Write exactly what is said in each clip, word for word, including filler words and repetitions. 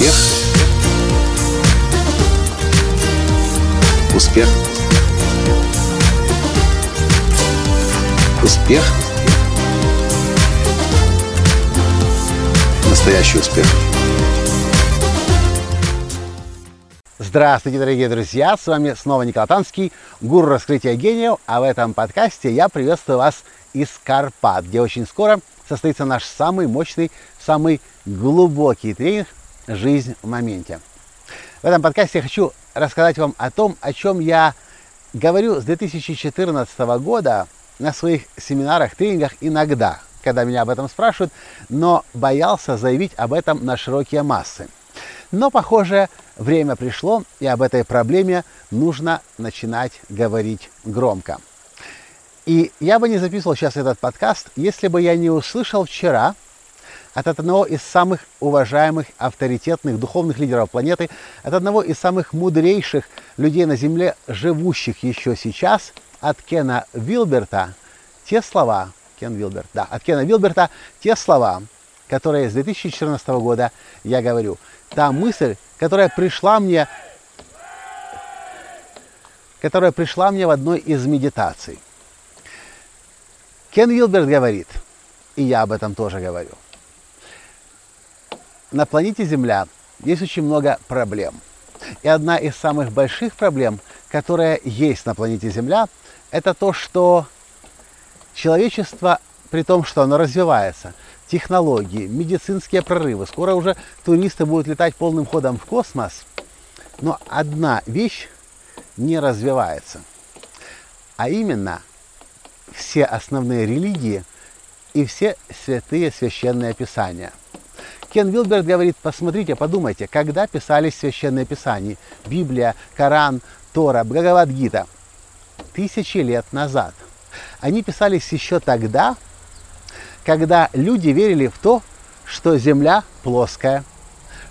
Успех. Успех. Успех. Настоящий успех. Здравствуйте, дорогие друзья! С вами снова Николай Танский, гуру раскрытия гениев. А в этом подкасте я приветствую вас из Карпат, где очень скоро состоится наш самый мощный, самый глубокий тренинг «Жизнь в моменте». В этом подкасте я хочу рассказать вам о том, о чем я говорю с две тысячи четырнадцатого года на своих семинарах, тренингах иногда, когда меня об этом спрашивают, но боялся заявить об этом на широкие массы. Но, похоже, время пришло, и об этой проблеме нужно начинать говорить громко. И я бы не записывал сейчас этот подкаст, если бы я не услышал вчера от одного из самых уважаемых, авторитетных, духовных лидеров планеты, от одного из самых мудрейших людей на Земле, живущих еще сейчас, от Кена Вилберта, те слова, Кен Вилберт, да, от Кена Вилберта те слова, которые с две тысячи четырнадцатого года я говорю. Та мысль, которая пришла мне, которая пришла мне в одной из медитаций. Кен Вилберт говорит, и я об этом тоже говорю. На планете Земля есть очень много проблем. И одна из самых больших проблем, которая есть на планете Земля, это то, что человечество, при том, что оно развивается, технологии, медицинские прорывы, скоро уже туристы будут летать полным ходом в космос, но одна вещь не развивается. А именно, все основные религии и все святые священные писания. Кен Вилберт говорит, посмотрите, подумайте, когда писались священные писания? Библия, Коран, Тора, Багавадгита. Тысячи лет назад. Они писались еще тогда, когда люди верили в то, что земля плоская,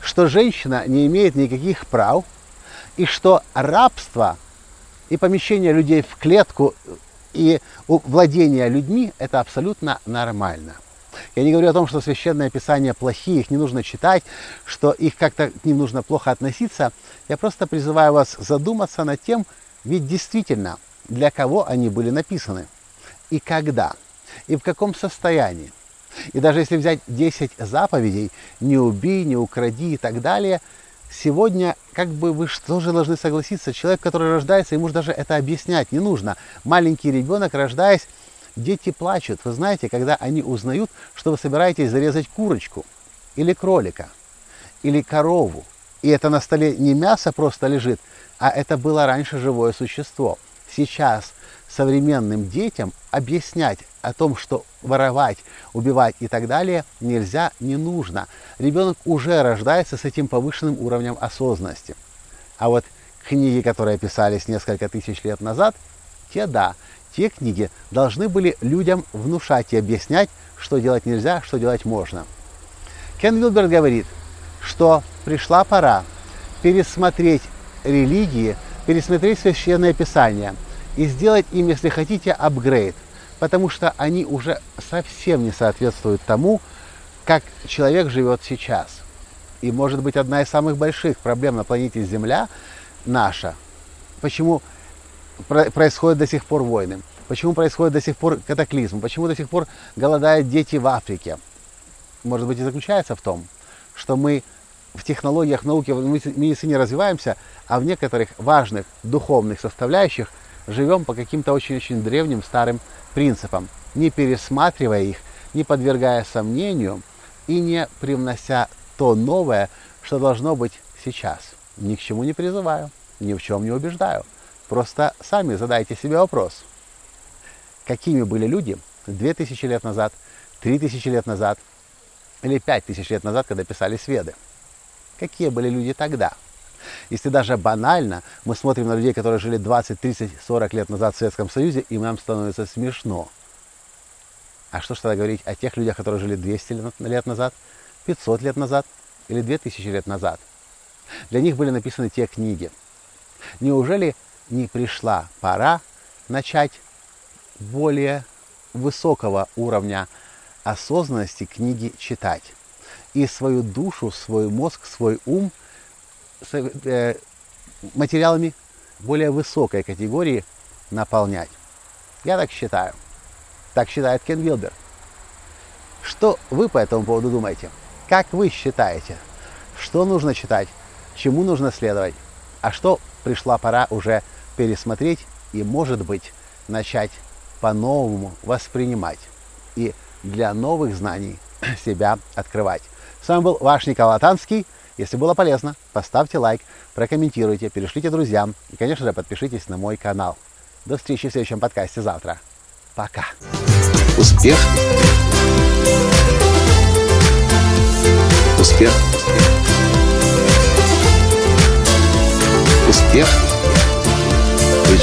что женщина не имеет никаких прав, и что рабство и помещение людей в клетку и владение людьми – это абсолютно нормально. Я не говорю о том, что священное писание плохие, их не нужно читать, что их как-то к ним нужно плохо относиться. Я просто призываю вас задуматься над тем, ведь действительно, для кого они были написаны, и когда, и в каком состоянии. И даже если взять десять заповедей «не убей», «не укради» и так далее, сегодня, как бы вы что же должны согласиться, человек, который рождается, ему же даже это объяснять не нужно. Маленький ребенок, рождаясь, дети плачут. Вы знаете, когда они узнают, что вы собираетесь зарезать курочку, или кролика, или корову. И это на столе не мясо просто лежит, а это было раньше живое существо. Сейчас современным детям объяснять о том, что воровать, убивать и так далее нельзя, не нужно. Ребенок уже рождается с этим повышенным уровнем осознанности. А вот книги, которые писались несколько тысяч лет назад, те да. Те книги должны были людям внушать и объяснять, что делать нельзя, что делать можно. Кен Вилберт говорит, что пришла пора пересмотреть религии, пересмотреть священное писание и сделать им, если хотите, апгрейд, потому что они уже совсем не соответствуют тому, как человек живет сейчас. И, может быть, одна из самых больших проблем на планете Земля наша. Почему происходят до сих пор войны? Почему происходят до сих пор катаклизмы? Почему до сих пор голодают дети в Африке? Может быть, и заключается в том, что мы в технологиях, науке, в медицине развиваемся, а в некоторых важных духовных составляющих живем по каким-то очень-очень древним старым принципам, не пересматривая их, не подвергая сомнению и не привнося то новое, что должно быть сейчас. Ни к чему не призываю, ни в чем не убеждаю. Просто сами задайте себе вопрос, какими были люди две тысячи лет назад, три тысячи лет назад или пять тысяч лет назад, когда писались Веды. Какие были люди тогда? Если даже банально мы смотрим на людей, которые жили двадцать, тридцать, сорок лет назад в Советском Союзе, и нам становится смешно. А что ж тогда говорить о тех людях, которые жили двести лет назад, пятьсот лет назад или две тысячи лет назад? Для них были написаны те книги. Неужели не пришла пора начать более высокого уровня осознанности книги читать? и свою душу, свой мозг, свой ум материалами более высокой категории наполнять. Я так считаю. Так считает Кен Вилберт. Что вы по этому поводу думаете? Как вы считаете? Что нужно читать? Чему нужно следовать? А что пришла пора уже пересмотреть и, может быть, начать по-новому воспринимать и для новых знаний себя открывать? С вами был ваш Николай Танский. Если было полезно, поставьте лайк, прокомментируйте, перешлите друзьям и, конечно же, подпишитесь на мой канал. До встречи в следующем подкасте завтра. Пока. Успех. Успех. Успех. Быть